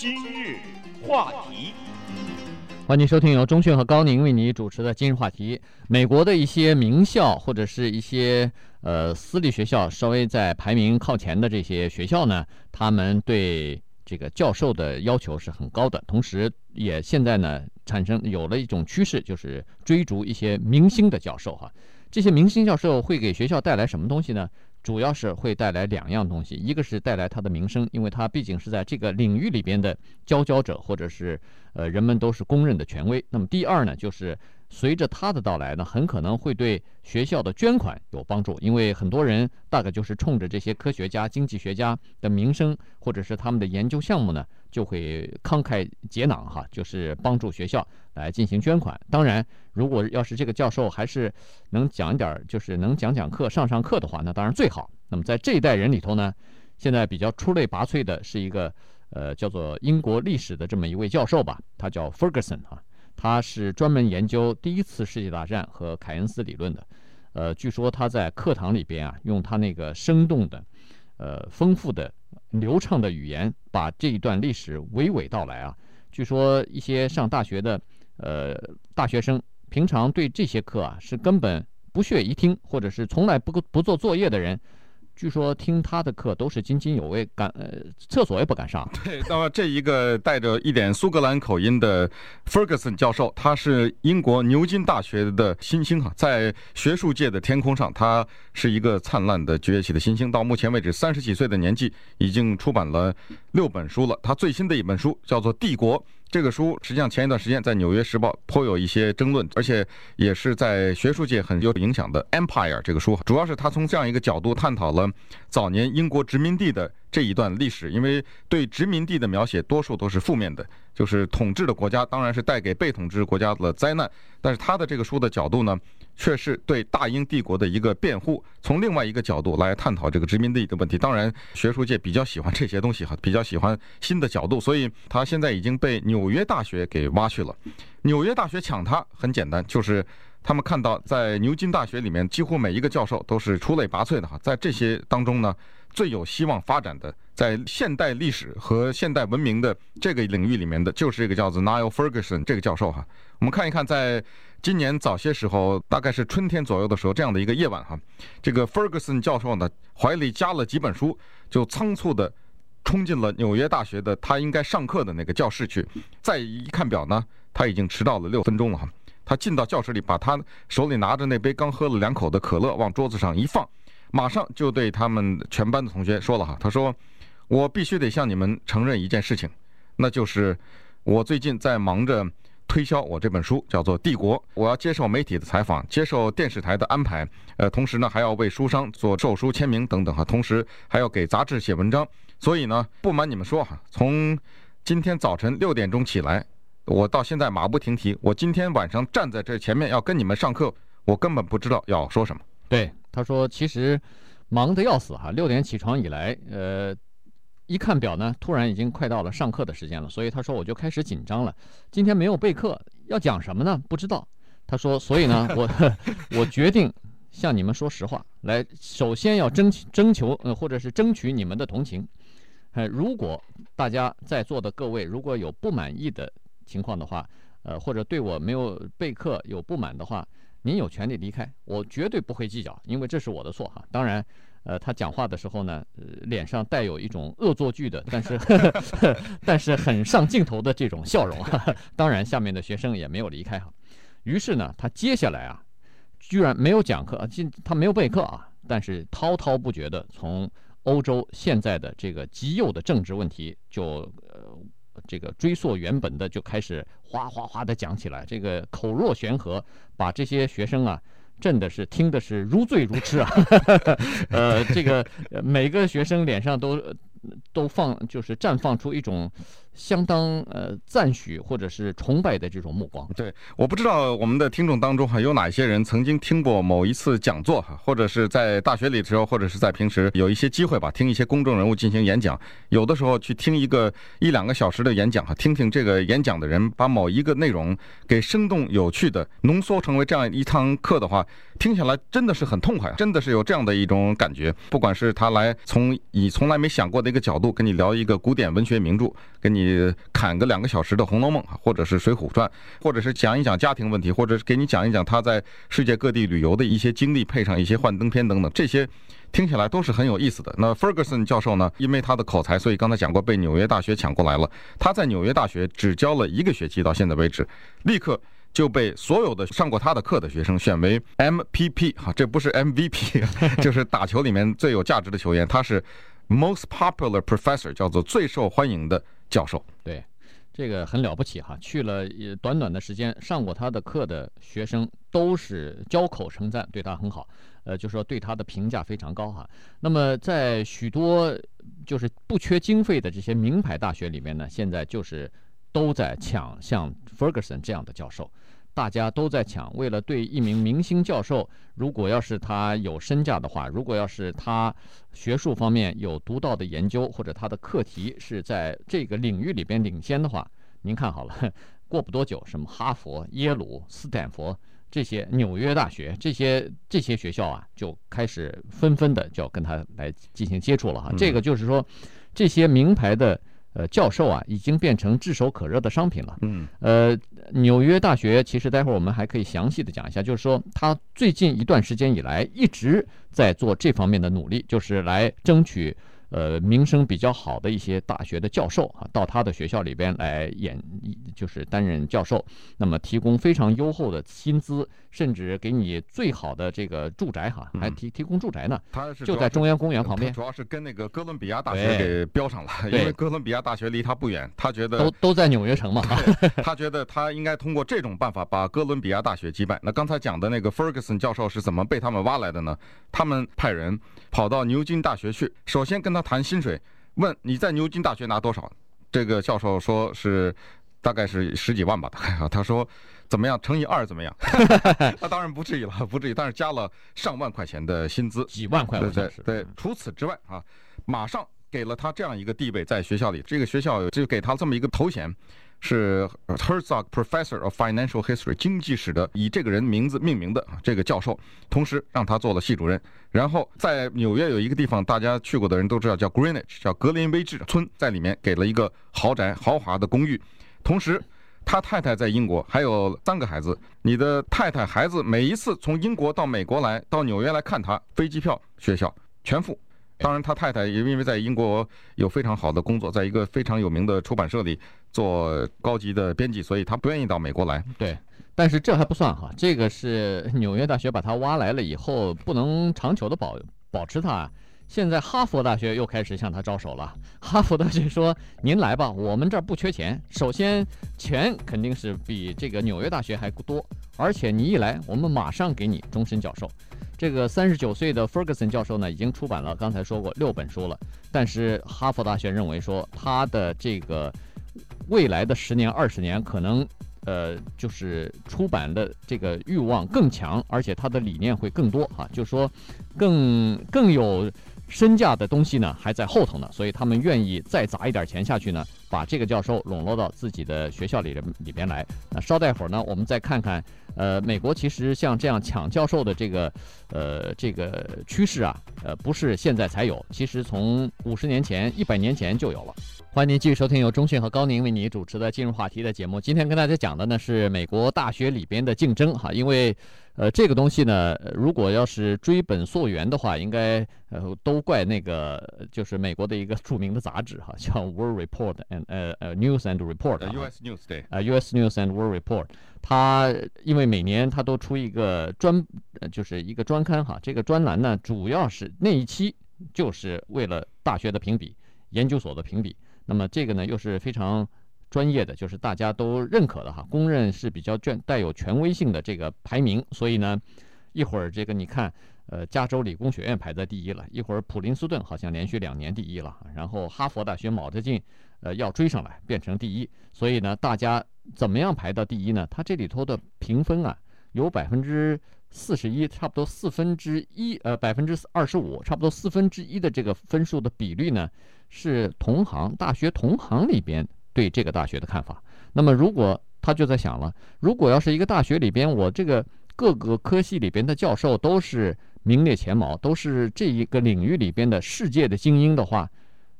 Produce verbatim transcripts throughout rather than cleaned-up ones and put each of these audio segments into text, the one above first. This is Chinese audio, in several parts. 今日话题，欢迎收听由钟迅和高宁为你主持的今日话题。美国的一些名校或者是一些呃私立学校，稍微在排名靠前的这些学校呢，他们对这个教授的要求是很高的，同时也现在呢产生有了一种趋势，就是追逐一些明星的教授哈。这些明星教授会给学校带来什么东西呢？主要是会带来两样东西，一个是带来他的名声，因为他毕竟是在这个领域里边的佼佼者，或者是呃人们都是公认的权威。那么第二呢，就是随着他的到来呢，很可能会对学校的捐款有帮助，因为很多人大概就是冲着这些科学家、经济学家的名声，或者是他们的研究项目呢，就会慷慨解囊哈，就是帮助学校来进行捐款。当然，如果要是这个教授还是能讲一点，就是能讲讲课、上上课的话，那当然最好。那么在这一代人里头呢，现在比较出类拔萃的是一个呃叫做英国历史的这么一位教授吧，他叫 Ferguson 啊，他是专门研究第一次世界大战和凯恩斯理论的。呃，据说他在课堂里边啊，用他那个生动的、呃丰富的、流畅的语言，把这一段历史娓娓道来啊。据说一些上大学的呃大学生，平常对这些课啊是根本不屑一听，或者是从来不不做作业的人，据说听他的课都是津津有味，敢呃厕所也不敢上。对，那么这一个带着一点苏格兰口音的 Ferguson 教授，他是英国牛津大学的新星哈，在学术界的天空上，他是一个灿烂的崛起的新星。到目前为止，三十几岁的年纪，已经出版了六本书了。他最新的一本书叫做《帝国》。这个书实际上前一段时间在《纽约时报》颇有一些争论，而且也是在学术界很有影响的《Empire》这个书，主要是他从这样一个角度探讨了早年英国殖民地的这一段历史，因为对殖民地的描写多数都是负面的，就是统治的国家当然是带给被统治国家的灾难，但是他的这个书的角度呢，却是对大英帝国的一个辩护，从另外一个角度来探讨这个殖民地的问题。当然，学术界比较喜欢这些东西，比较喜欢新的角度，所以他现在已经被纽约大学给挖去了。纽约大学抢他很简单，就是他们看到在牛津大学里面，几乎每一个教授都是出类拔萃的哈，在这些当中呢，最有希望发展的，在现代历史和现代文明的这个领域里面的，就是这个叫做 Niall Ferguson 这个教授哈。我们看一看，在今年早些时候，大概是春天左右的时候，这样的一个夜晚哈，这个 Ferguson 教授呢，怀里夹了几本书，就仓促的冲进了纽约大学的他应该上课的那个教室去。再一看表呢，他已经迟到了六分钟了哈。他进到教室里，把他手里拿着那杯刚喝了两口的可乐往桌子上一放，马上就对他们全班的同学说了哈，他说：“我必须得向你们承认一件事情，那就是我最近在忙着推销我这本书，叫做《帝国》，我要接受媒体的采访，接受电视台的安排，呃，同时呢还要为书商做售书签名等等哈，同时还要给杂志写文章。所以呢，不瞒你们说哈，从今天早晨六点钟起来，我到现在马不停蹄，我今天晚上站在这前面要跟你们上课，我根本不知道要说什么。”对，他说其实忙得要死哈，六点起床以来，呃，一看表呢，突然已经快到了上课的时间了，所以他说我就开始紧张了。今天没有备课，要讲什么呢？不知道。他说，所以呢，我我决定向你们说实话，来，首先要征征求呃，或者是争取你们的同情。呃，如果大家在座的各位如果有不满意的情况的话，呃，或者对我没有备课有不满的话，您有权利离开，我绝对不会计较，因为这是我的错哈。当然，呃，他讲话的时候呢，呃、脸上带有一种恶作剧的，但是呵呵但是很上镜头的这种笑容哈哈。当然，下面的学生也没有离开哈。于是呢，他接下来啊，居然没有讲课，他没有备课啊，但是滔滔不绝的从欧洲现在的这个极右的政治问题就呃。这个追溯原本的就开始哗哗哗的讲起来，这个口若悬河，把这些学生啊震的是听的是如醉如痴啊，呃，这个每个学生脸上都都放就是绽放出一种相当呃赞许或者是崇拜的这种目光。对，我不知道我们的听众当中还有哪些人曾经听过某一次讲座，或者是在大学里的时候，或者是在平时有一些机会吧，听一些公众人物进行演讲，有的时候去听一个一两个小时的演讲，听听这个演讲的人把某一个内容给生动有趣的浓缩成为这样一堂课的话，听下来真的是很痛快，真的是有这样的一种感觉。不管是他来从你从来没想过的一个角度跟你聊一个古典文学名著，跟你你砍个两个小时的《红楼梦》或者是《水浒传》，或者是讲一讲家庭问题，或者是给你讲一讲他在世界各地旅游的一些经历，配上一些幻灯片等等，这些听起来都是很有意思的。那 Ferguson 教授呢，因为他的口才，所以刚才讲过被纽约大学抢过来了。他在纽约大学只教了一个学期，到现在为止立刻就被所有的上过他的课的学生选为 M P P， 这不是 M V P， 就是打球里面最有价值的球员，他是 Most Popular Professor， 叫做最受欢迎的教授。对，这个很了不起哈！去了短短的时间，上过他的课的学生都是交口称赞，对他很好，呃，就说对他的评价非常高哈。那么在许多就是不缺经费的这些名牌大学里面呢，现在就是都在抢像 Ferguson 这样的教授，大家都在抢。为了对一名明星教授，如果要是他有身价的话，如果要是他学术方面有独到的研究，或者他的课题是在这个领域里边领先的话，您看好了，过不多久，什么哈佛、耶鲁、斯坦福这些纽约大学这些这些学校啊，就开始纷纷的就要跟他来进行接触了哈。嗯、这个就是说，这些名牌的呃，教授啊，已经变成炙手可热的商品了。嗯，呃，纽约大学其实待会儿我们还可以详细的讲一下，就是说他最近一段时间以来一直在做这方面的努力，就是来争取呃名声比较好的一些大学的教授啊，到他的学校里边来演，就是担任教授，那么提供非常优厚的薪资，甚至给你最好的这个住宅哈，还提提供住宅呢。他是就在中央公园旁边，主要是跟那个哥伦比亚大学给标上了，因为哥伦比亚大学离他不远，他觉得都都在纽约城嘛，他觉得他应该通过这种办法把哥伦比亚大学击败。那刚才讲的那个 Ferguson 教授是怎么被他们挖来的呢？他们派人跑到牛津大学去，首先跟他谈薪水，问你在牛津大学拿多少？这个教授说是大概是十几万吧，大概啊。他说怎么样？乘以二怎么样？那当然不至于了，不至于，但是加了上万块钱的薪资，几万块钱。对对对。除此之外啊，马上给了他这样一个地位，在学校里，这个学校就给他这么一个头衔，是 Herzog Professor of Financial History， 经济史的，以这个人名字命名的这个教授，同时让他做了系主任。然后在纽约有一个地方，大家去过的人都知道，叫 Greenwich， 叫格林威治村，在里面给了一个豪宅、豪华的公寓。同时他太太在英国，还有三个孩子。你的太太孩子每一次从英国到美国来，到纽约来看他，飞机票、学校全付。当然他太太也因为在英国有非常好的工作，在一个非常有名的出版社里做高级的编辑，所以他不愿意到美国来。对，但是这还不算哈，这个是纽约大学把他挖来了以后，不能长久的保保持他。现在哈佛大学又开始向他招手了。哈佛大学说：“您来吧，我们这儿不缺钱。首先，钱肯定是比这个纽约大学还多，而且你一来，我们马上给你终身教授。”这个三十九岁的 Ferguson 教授呢，已经出版了刚才说过六本书了。但是哈佛大学认为说，他的这个未来的十年、二十年，可能呃，就是出版的这个欲望更强，而且他的理念会更多哈、啊，就是说更更有身价的东西呢，还在后头呢。所以他们愿意再砸一点钱下去呢，把这个教授笼络到自己的学校里里边来。那稍待会儿呢，我们再看看。呃，美国其实像这样抢教授的这个，呃，这个趋势啊，呃，不是现在才有，其实从五十年前、一百年前就有了。欢迎您继续收听由钟迅和高宁为您主持的《进入话题》的节目。今天跟大家讲的呢是美国大学里边的竞争哈，因为呃这个东西呢，如果要是追本溯源的话，应该呃都怪那个就是美国的一个著名的杂志哈，叫 World Report and 呃呃 News and Report、uh, 啊 U S News 对啊 U S News and World Report。他因为每年他都出一个专，就是一个专刊哈，这个专栏呢，主要是那一期就是为了大学的评比、研究所的评比。那么这个呢，又是非常专业的，就是大家都认可的哈，公认是比较带有权威性的这个排名。所以呢，一会儿这个你看，呃，加州理工学院排在第一了，一会儿普林斯顿好像连续两年第一了，然后哈佛大学卯着劲，呃，要追上来变成第一。所以呢，大家怎么样排到第一呢？它这里头的评分啊，有百分之四十一，差不多四分之一，呃，百分之二十五，差不多四分之一的这个分数的比率呢，是同行大学同行里边对这个大学的看法。那么如果他就在想了，如果要是一个大学里边，我这个各个科系里边的教授都是名列前茅，都是这一个领域里边的世界的精英的话，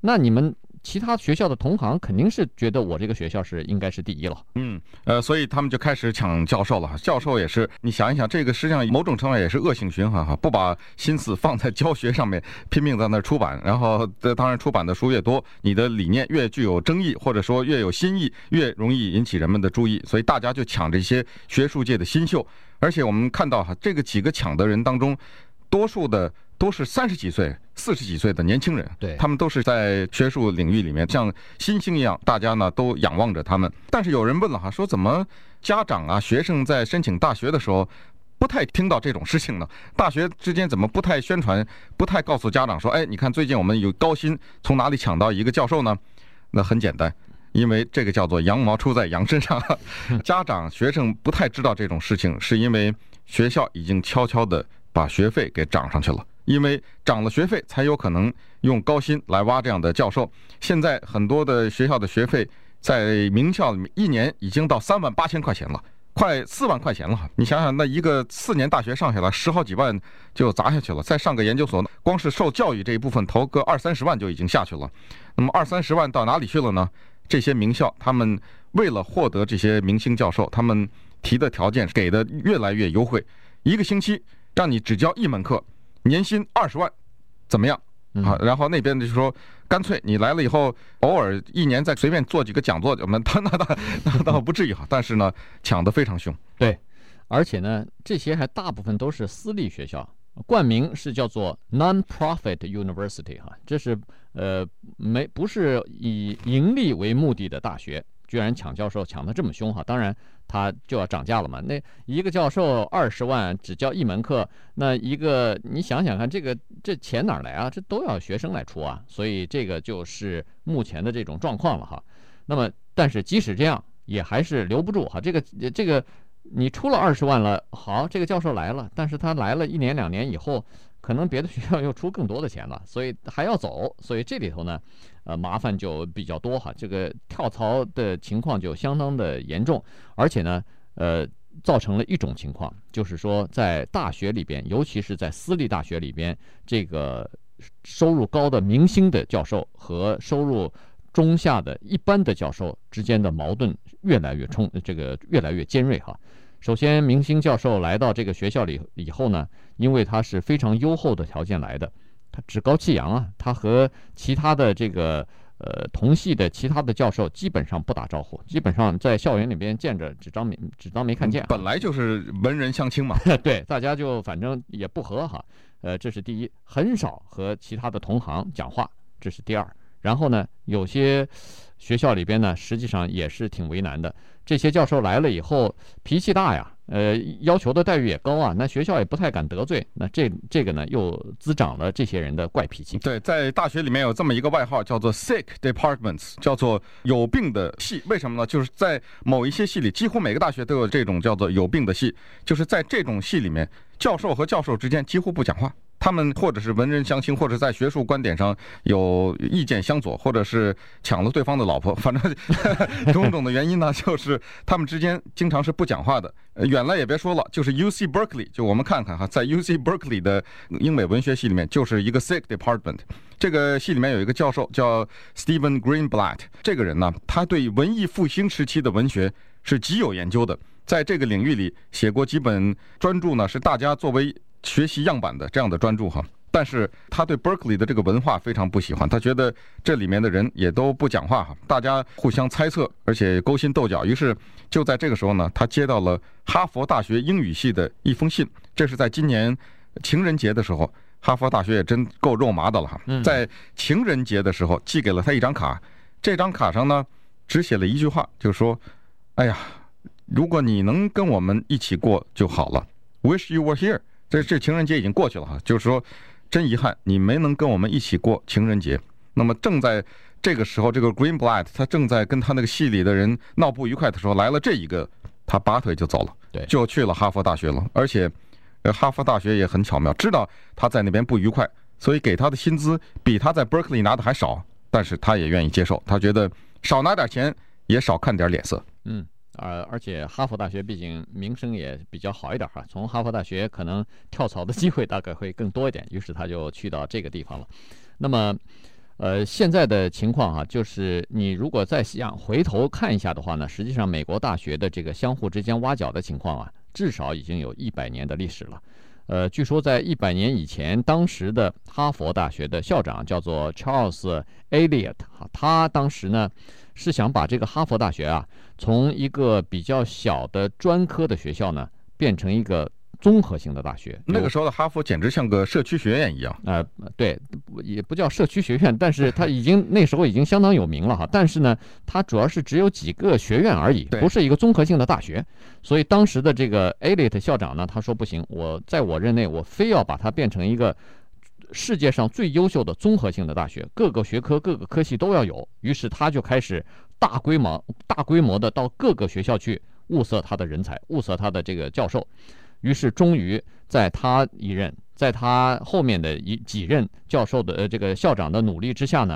那你们其他学校的同行肯定是觉得我这个学校是应该是第一了。嗯，呃，所以他们就开始抢教授了。教授也是，你想一想，这个实际上某种程度上也是恶性循环哈，不把心思放在教学上面，拼命在那出版，然后当然出版的书越多，你的理念越具有争议，或者说越有新意，越容易引起人们的注意，所以大家就抢这些学术界的新秀。而且我们看到哈，这个几个抢的人当中，多数的都是三十几岁、四十几岁的年轻人，对，他们都是在学术领域里面像新星一样，大家呢都仰望着他们。但是有人问了哈，说怎么家长啊、学生在申请大学的时候不太听到这种事情呢？大学之间怎么不太宣传、不太告诉家长说，哎，你看最近我们有高薪从哪里抢到一个教授呢？那很简单。因为这个叫做羊毛出在羊身上，家长学生不太知道这种事情，是因为学校已经悄悄的把学费给涨上去了，因为涨了学费才有可能用高薪来挖这样的教授。现在很多的学校的学费在名校里面一年已经到三万八千块钱了，快四万块钱了。你想想，那一个四年大学上下来，十好几万就砸下去了，再上个研究所，光是受教育这一部分投个二三十万就已经下去了。那么二三十万到哪里去了呢？这些名校他们为了获得这些明星教授，他们提的条件给的越来越优惠，一个星期让你只教一门课，年薪二十万怎么样啊？然后那边就说干脆你来了以后偶尔一年再随便做几个讲座，我们那倒不至于哈，但是呢抢得非常凶。对，而且呢这些还大部分都是私立学校，冠名是叫做 non-profit university 哈，这是呃没不是以盈利为目的的大学，居然抢教授抢得这么凶哈，当然它就要涨价了嘛。那一个教授二十万只教一门课，那一个你想想看，这个这钱哪来啊？这都要学生来出啊，所以这个就是目前的这种状况了哈。那么但是即使这样，也还是留不住哈，这个这个。你出了二十万了，好，这个教授来了，但是他来了一年两年以后，可能别的学校又出更多的钱了，所以还要走，所以这里头呢，呃，麻烦就比较多哈，这个跳槽的情况就相当的严重，而且呢，呃，造成了一种情况，就是说在大学里边，尤其是在私立大学里边，这个收入高的明星的教授和收入中下的一般的教授之间的矛盾越来越冲，这个越来越尖锐哈。首先，明星教授来到这个学校里以后呢，因为他是非常优厚的条件来的，他趾高气扬啊，他和其他的这个呃同系的其他的教授基本上不打招呼，基本上在校园里边见着只当没只当没看见，本来就是文人相轻嘛。对，大家就反正也不和哈。呃，这是第一，很少和其他的同行讲话，这是第二。然后呢，有些学校里边呢，实际上也是挺为难的。这些教授来了以后，脾气大呀，呃，要求的待遇也高啊，那学校也不太敢得罪。那这这个呢，又滋长了这些人的怪脾气。对，在大学里面有这么一个外号，叫做 sick departments， 叫做有病的系。为什么呢？就是在某一些系里，几乎每个大学都有这种叫做有病的系。就是在这种系里面，教授和教授之间几乎不讲话。他们或者是文人相轻，或者在学术观点上有意见相左，或者是抢了对方的老婆，反正种种的原因呢，就是他们之间经常是不讲话的。远了也别说了，就是 U C Berkeley， 就我们看看哈，在 U C Berkeley 的英美文学系里面，就是一个 sick department。这个系里面有一个教授叫 Stephen Greenblatt， 这个人呢，他对文艺复兴时期的文学是极有研究的，在这个领域里写过几本专著呢，是大家作为学习样板的这样的专注哈，但是他对 Berkeley 的这个文化非常不喜欢，他觉得这里面的人也都不讲话哈，大家互相猜测，而且勾心斗角。于是就在这个时候呢，他接到了哈佛大学英语系的一封信，这是在今年情人节的时候，哈佛大学也真够肉麻的了哈，在情人节的时候寄给了他一张卡，这张卡上呢只写了一句话，就说：哎呀，如果你能跟我们一起过就好了， Wish you were here。这这情人节已经过去了哈，就是说，真遗憾你没能跟我们一起过情人节。那么正在这个时候，这个 Greenblatt 他正在跟他那个系里的人闹不愉快的时候，来了这一个，他拔腿就走了，对，就去了哈佛大学了。而且，呃，哈佛大学也很巧妙，知道他在那边不愉快，所以给他的薪资比他在 Berkeley 拿的还少，但是他也愿意接受，他觉得少拿点钱也少看点脸色。嗯。呃，而且哈佛大学毕竟名声也比较好一点哈，从哈佛大学可能跳槽的机会大概会更多一点，于是他就去到这个地方了。那么，呃，现在的情况啊，就是你如果再想回头看一下的话呢，实际上美国大学的这个相互之间挖角的情况啊，至少已经有一百年的历史了。呃，据说在一百年以前，当时的哈佛大学的校长叫做 Charles Eliot 啊，他当时呢是想把这个哈佛大学啊，从一个比较小的专科的学校呢，变成一个综合性的大学。那个时候的哈佛简直像个社区学院一样。呃，对，也不叫社区学院，但是它已经那时候已经相当有名了哈。但是呢，它主要是只有几个学院而已，不是一个综合性的大学。所以当时的这个 Eliot 校长呢，他说不行，我在我任内，我非要把它变成一个世界上最优秀的综合性的大学，各个学科、各个科系都要有。于是他就开始大规模、大规模的到各个学校去物色他的人才，物色他的这个教授。于是，终于在他一任，在他后面的一几任教授的呃这个校长的努力之下呢，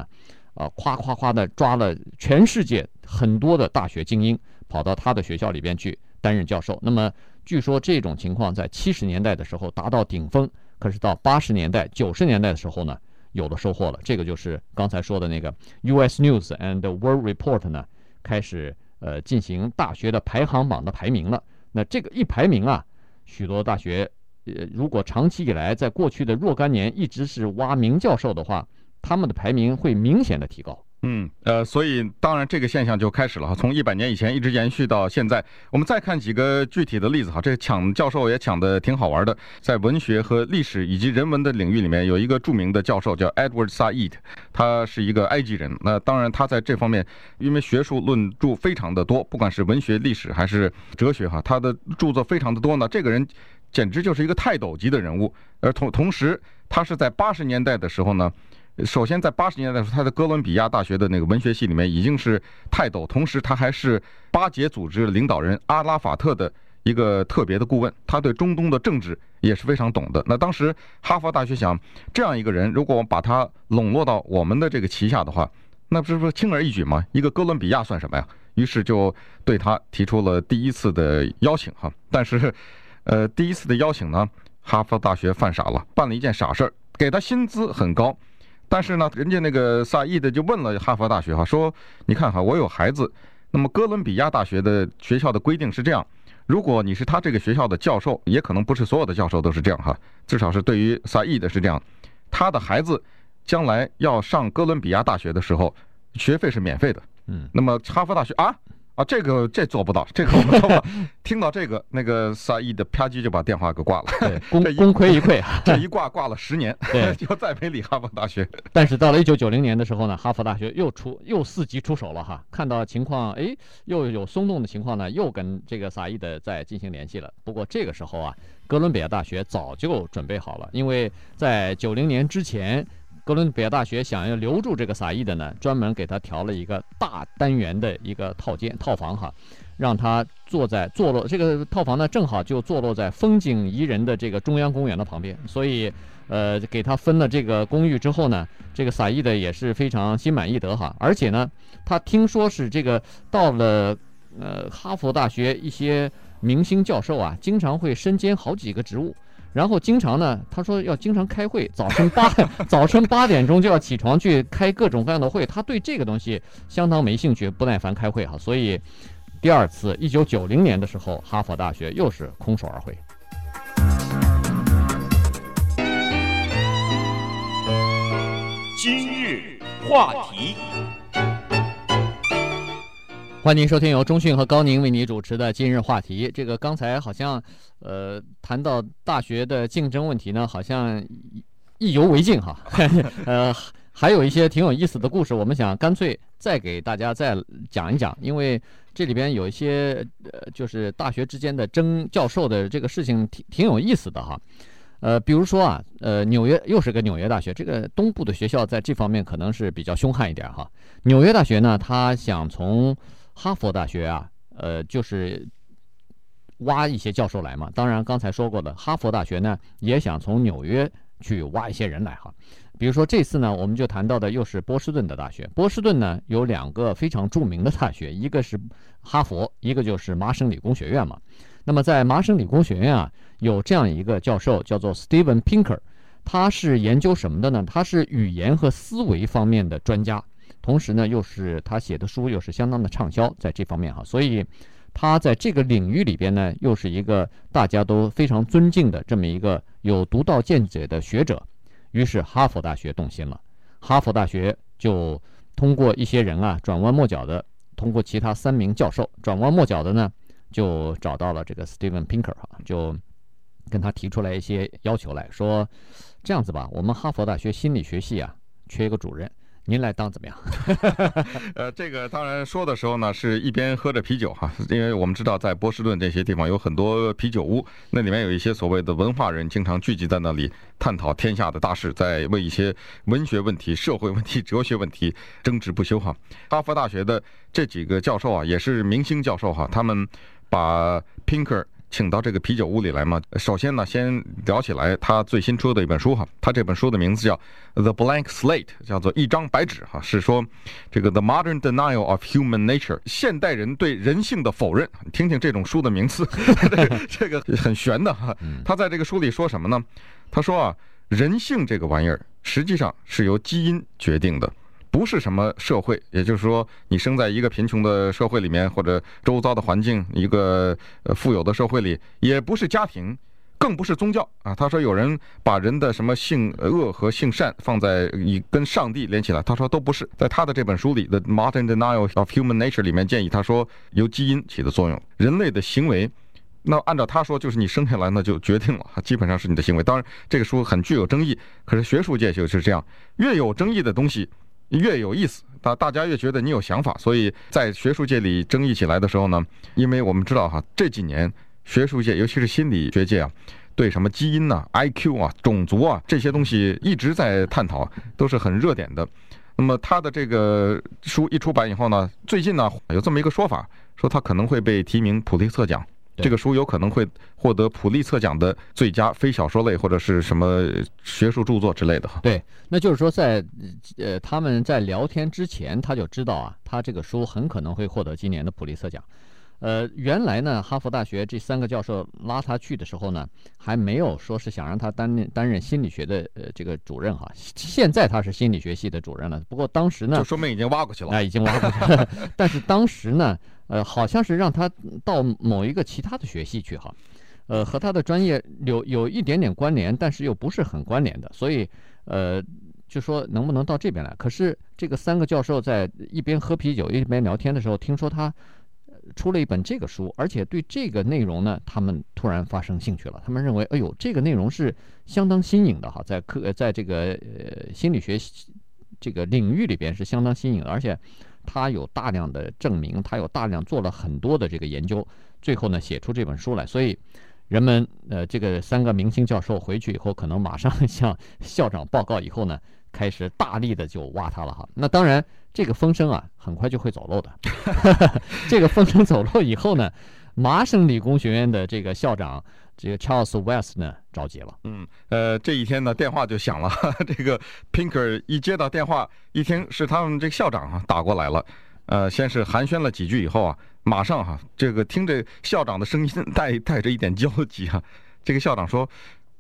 啊、呃，夸夸夸的抓了全世界很多的大学精英，跑到他的学校里边去担任教授。那么，据说这种情况在七十年代的时候达到顶峰，可是到八十年代、九十年代的时候呢，有了收获了。这个就是刚才说的那个 U S News and World Report 呢，开始呃进行大学的排行榜的排名了。那这个一排名啊。许多大学，呃，如果长期以来在过去的若干年一直是挖名教授的话，他们的排名会明显的提高。嗯，呃，所以当然这个现象就开始了哈，从一百年以前一直延续到现在。我们再看几个具体的例子哈，这个抢教授也抢的挺好玩的。在文学和历史以及人文的领域里面，有一个著名的教授叫 Edward Said， 他是一个埃及人。那当然他在这方面，因为学术论著非常的多，不管是文学、历史还是哲学哈，他的著作非常的多呢。这个人简直就是一个泰斗级的人物。而同同时，他是在八十年代的时候呢。首先，在八十年代的时候，他在哥伦比亚大学的那个文学系里面已经是泰斗，同时他还是巴解组织领导人阿拉法特的一个特别的顾问，他对中东的政治也是非常懂的。那当时哈佛大学想，这样一个人，如果我们把他笼络到我们的这个旗下的话，那不是说轻而易举吗？一个哥伦比亚算什么呀？于是就对他提出了第一次的邀请哈。但是，呃，第一次的邀请呢，哈佛大学犯傻了，办了一件傻事儿，给他薪资很高。但是呢，人家那个萨义的就问了哈佛大学哈，说你看哈，我有孩子，那么哥伦比亚大学的学校的规定是这样，如果你是他这个学校的教授，也可能不是所有的教授都是这样哈，至少是对于萨义的是这样，他的孩子将来要上哥伦比亚大学的时候，学费是免费的。嗯，那么哈佛大学啊啊，这个这做不到，这个我们做不到。听到这个，那个萨义的啪叽就把电话给挂了，功功亏一篑。这一挂挂了十年，就再没理哈佛大学。但是到了一九九零年的时候呢，哈佛大学又出又伺机出手了哈，看到情况，哎，又有松动的情况呢，又跟这个萨义的在进行联系了。不过这个时候啊，哥伦比亚大学早就准备好了，因为在九零年之前。哥伦比亚大学想要留住这个萨义的呢，专门给他调了一个大单元的一个套间套房哈，让他坐在坐落这个套房呢，正好就坐落在风景宜人的这个中央公园的旁边，所以呃给他分了这个公寓之后呢，这个萨义的也是非常心满意得哈，而且呢，他听说是这个到了呃哈佛大学一些明星教授啊，经常会身兼好几个职务。然后经常呢，他说要经常开会，早晨八早晨八点钟就要起床去开各种各样的会，他对这个东西相当没兴趣，不耐烦开会哈。所以，第二次一九九零年的时候，哈佛大学又是空手而回。今日话题。欢迎收听由中讯和高宁为你主持的今日话题。这个刚才好像，呃，谈到大学的竞争问题呢，好像意犹未尽哈。呃，还有一些挺有意思的故事，我们想干脆再给大家再讲一讲，因为这里边有一些呃，就是大学之间的争教授的这个事情挺挺有意思的哈。呃，比如说啊，呃，纽约又是个纽约大学，这个东部的学校在这方面可能是比较凶悍一点哈。纽约大学呢，它想从哈佛大学啊，呃，就是挖一些教授来嘛。当然，刚才说过的，哈佛大学呢也想从纽约去挖一些人来哈。比如说这次呢，我们就谈到的又是波士顿的大学。波士顿呢有两个非常著名的大学，一个是哈佛，一个就是麻省理工学院嘛。那么在麻省理工学院啊，有这样一个教授叫做 Steven Pinker，他是研究什么的呢？他是语言和思维方面的专家，同时呢，又是他写的书又是相当的畅销，在这方面哈，所以他在这个领域里边呢，又是一个大家都非常尊敬的这么一个有独到见解的学者。于是哈佛大学动心了，哈佛大学就通过一些人啊，转弯抹角的，通过其他三名教授转弯抹角的呢，就找到了这个 Steven Pinker 哈，就跟他提出来一些要求来说，这样子吧，我们哈佛大学心理学系啊，缺一个主任。您来当怎么样？呃，这个当然说的时候呢，是一边喝着啤酒哈，因为我们知道在波士顿这些地方有很多啤酒屋，那里面有一些所谓的文化人，经常聚集在那里探讨天下的大事，在为一些文学问题、社会问题、哲学问题争执不休哈。哈佛大学的这几个教授啊，也是明星教授哈，他们把 Pinker 请到这个啤酒屋里来嘛。首先呢，先聊起来他最新出的一本书哈，他这本书的名字叫 The Blank Slate， 叫做一张白纸哈，是说这个 The Modern Denial of Human Nature， 现代人对人性的否认。听听这种书的名字，这个很玄的哈。他在这个书里说什么呢？他说啊，人性这个玩意儿实际上是由基因决定的。不是什么社会，也就是说你生在一个贫穷的社会里面，或者周遭的环境一个富有的社会里，也不是家庭，更不是宗教啊。他说有人把人的什么性恶和性善放在以跟上帝连起来，他说都不是。在他的这本书里的《The Modern Denial of Human Nature》里面建议，他说由基因起的作用，人类的行为，那按照他说就是你生下来呢就决定了，基本上是你的行为。当然这个书很具有争议，可是学术界就是这样，越有争议的东西越有意思，大大家越觉得你有想法，所以在学术界里争议起来的时候呢，因为我们知道哈，这几年学术界，尤其是心理学界啊，对什么基因啊、I Q 啊、种族啊这些东西一直在探讨，都是很热点的。那么他的这个书一出版以后呢，最近呢有这么一个说法，说他可能会被提名普利策奖。这个书有可能会获得普利策奖的最佳非小说类或者是什么学术著作之类的。对，那就是说在呃他们在聊天之前他就知道啊，他这个书很可能会获得今年的普利策奖。呃，原来呢，哈佛大学这三个教授拉他去的时候呢，还没有说是想让他担任担任心理学的呃这个主任哈。现在他是心理学系的主任了，不过当时呢，就说明已经挖过去了，哎，已经挖过去了。但是当时呢，呃，好像是让他到某一个其他的学系去哈，呃，和他的专业有有一点点关联，但是又不是很关联的，所以呃。就说能不能到这边来？可是这个三个教授在一边喝啤酒一边聊天的时候，听说他出了一本这个书，而且对这个内容呢，他们突然发生兴趣了。他们认为，哎呦，这个内容是相当新颖的哈，在科在这个呃心理学这个领域里边是相当新颖的，而且他有大量的证明，他有大量做了很多的这个研究，最后呢写出这本书来，所以。人们呃，这个三个明星教授回去以后，可能马上向校长报告以后呢，开始大力的就挖他了哈。那当然，这个风声啊，很快就会走漏的。这个风声走漏以后呢，麻省理工学院的这个校长这个 Charles Vest 呢着急了。嗯，呃，这一天呢，电话就响了。呵呵这个 Pinker 一接到电话，一听是他们这个校长啊打过来了。呃，先是寒暄了几句以后啊，马上哈、啊，这个听着校长的声音带带着一点焦急啊。这个校长说：“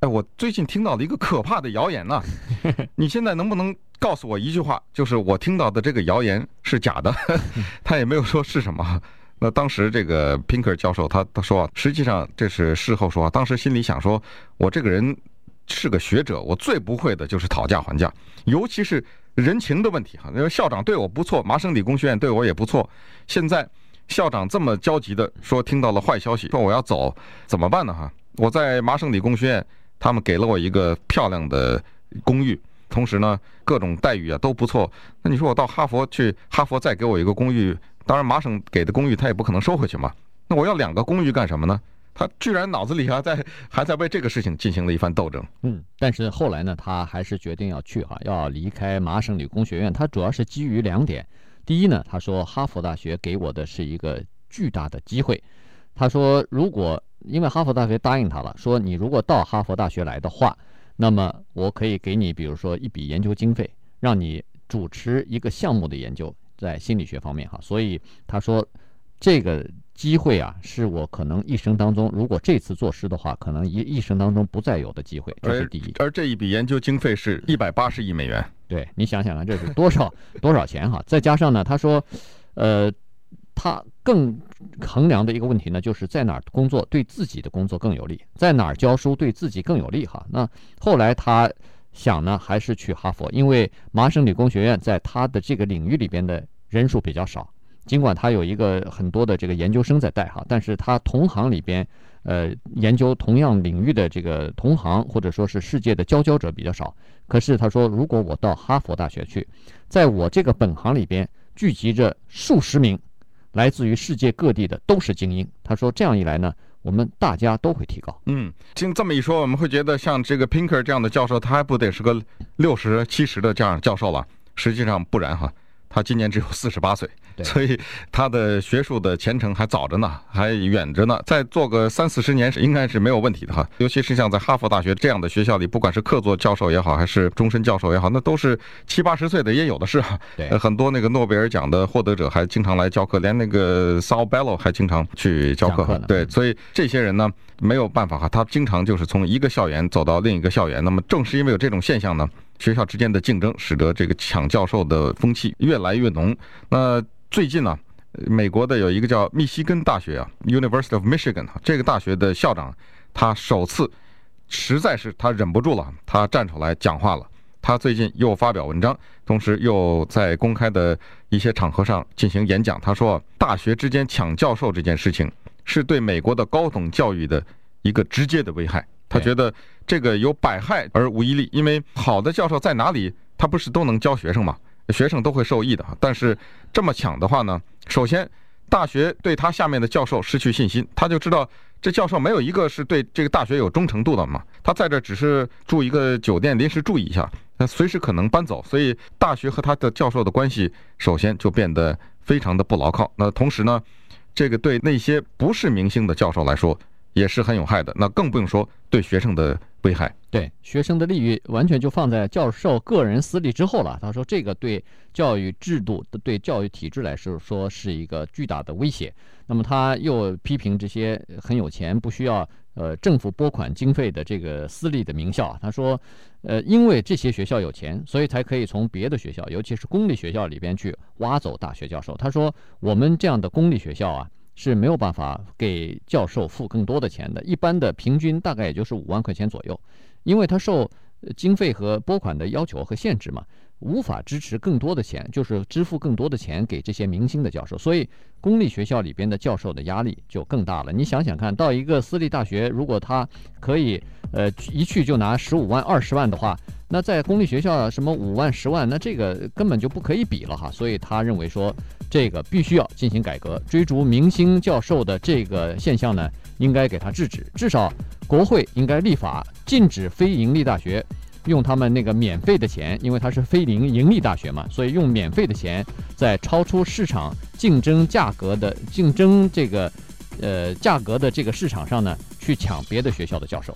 哎，我最近听到了一个可怕的谣言呐、啊，你现在能不能告诉我一句话，就是我听到的这个谣言是假的？”他也没有说是什么。那当时这个 Pinker 教授他他说、啊，实际上这是事后说、啊，当时心里想说，我这个人是个学者，我最不会的就是讨价还价，尤其是。人情的问题哈，因为校长对我不错，麻省理工学院对我也不错。现在校长这么焦急的说听到了坏消息，说我要走，怎么办呢哈？我在麻省理工学院，他们给了我一个漂亮的公寓，同时呢各种待遇啊都不错。那你说我到哈佛去，哈佛再给我一个公寓，当然麻省给的公寓他也不可能收回去嘛。那我要两个公寓干什么呢？他居然脑子里还在还在为这个事情进行了一番斗争。嗯，但是后来呢，他还是决定要去哈，要离开麻省理工学院。他主要是基于两点：第一呢，他说哈佛大学给我的是一个巨大的机会。他说，如果因为哈佛大学答应他了，说你如果到哈佛大学来的话，那么我可以给你，比如说一笔研究经费，让你主持一个项目的研究在心理学方面哈。所以他说这个机会啊，是我可能一生当中，如果这次作诗的话，可能一一生当中不再有的机会，这是第一。而, 而这一笔研究经费是一百八十亿美元，对你想想啊，这是多少多少钱哈？再加上呢，他说，呃，他更衡量的一个问题呢，就是在哪儿工作对自己的工作更有利，在哪儿教书对自己更有利哈。那后来他想呢，还是去哈佛，因为麻省理工学院在他的这个领域里边的人数比较少。尽管他有一个很多的这个研究生在带哈，但是他同行里边，呃，研究同样领域的这个同行或者说是世界的佼佼者比较少。可是他说，如果我到哈佛大学去，在我这个本行里边聚集着数十名来自于世界各地的都是精英。他说这样一来呢，我们大家都会提高。嗯，听这么一说，我们会觉得像这个 Pinker 这样的教授，他还不得是个六十七十的这样教授了？实际上不然哈。他今年只有四十八岁，所以他的学术的前程还早着呢，还远着呢，再做个三四十年是应该是没有问题的哈。尤其是像在哈佛大学这样的学校里，不管是客座教授也好，还是终身教授也好，那都是七八十岁的也有的是哈。对、呃，很多那个诺贝尔奖的获得者还经常来教课，连那个Saul Bellow还经常去教课。对，所以这些人呢没有办法哈，他经常就是从一个校园走到另一个校园。那么正是因为有这种现象呢，学校之间的竞争使得这个抢教授的风气越来越浓。那最近呢、啊，美国的有一个叫密西根大学啊 ，University of Michigan 这个大学的校长，他首次实在是他忍不住了，他站出来讲话了。他最近又发表文章，同时又在公开的一些场合上进行演讲。他说，大学之间抢教授这件事情是对美国的高等教育的一个直接的危害。他觉得这个有百害而无一利，因为好的教授在哪里，他不是都能教学生吗？学生都会受益的。但是这么抢的话呢，首先大学对他下面的教授失去信心，他就知道这教授没有一个是对这个大学有忠诚度的嘛，他在这只是住一个酒店临时住一下，他随时可能搬走，所以大学和他的教授的关系首先就变得非常的不牢靠。那同时呢，这个对那些不是明星的教授来说也是很有害的，那更不用说对学生的危害。对学生的利益完全就放在教授个人私利之后了。他说这个对教育制度、对教育体制来说是一个巨大的威胁。那么他又批评这些很有钱不需要呃政府拨款经费的这个私立的名校。他说呃，因为这些学校有钱，所以才可以从别的学校，尤其是公立学校里边去挖走大学教授。他说我们这样的公立学校啊是没有办法给教授付更多的钱的，一般的平均大概也就是五万块钱左右，因为他受经费和拨款的要求和限制嘛，无法支持更多的钱，就是支付更多的钱给这些明星的教授，所以公立学校里边的教授的压力就更大了。你想想看，到一个私立大学，如果他可以呃一去就拿十五万、二十万的话，那在公立学校什么五万、十万，那这个根本就不可以比了哈。所以他认为说，这个必须要进行改革，追逐明星教授的这个现象呢，应该给他制止，至少国会应该立法禁止非盈利大学用他们那个免费的钱，因为它是非盈利大学嘛，所以用免费的钱在超出市场竞争价格的竞争这个呃价格的这个市场上呢，去抢别的学校的教授。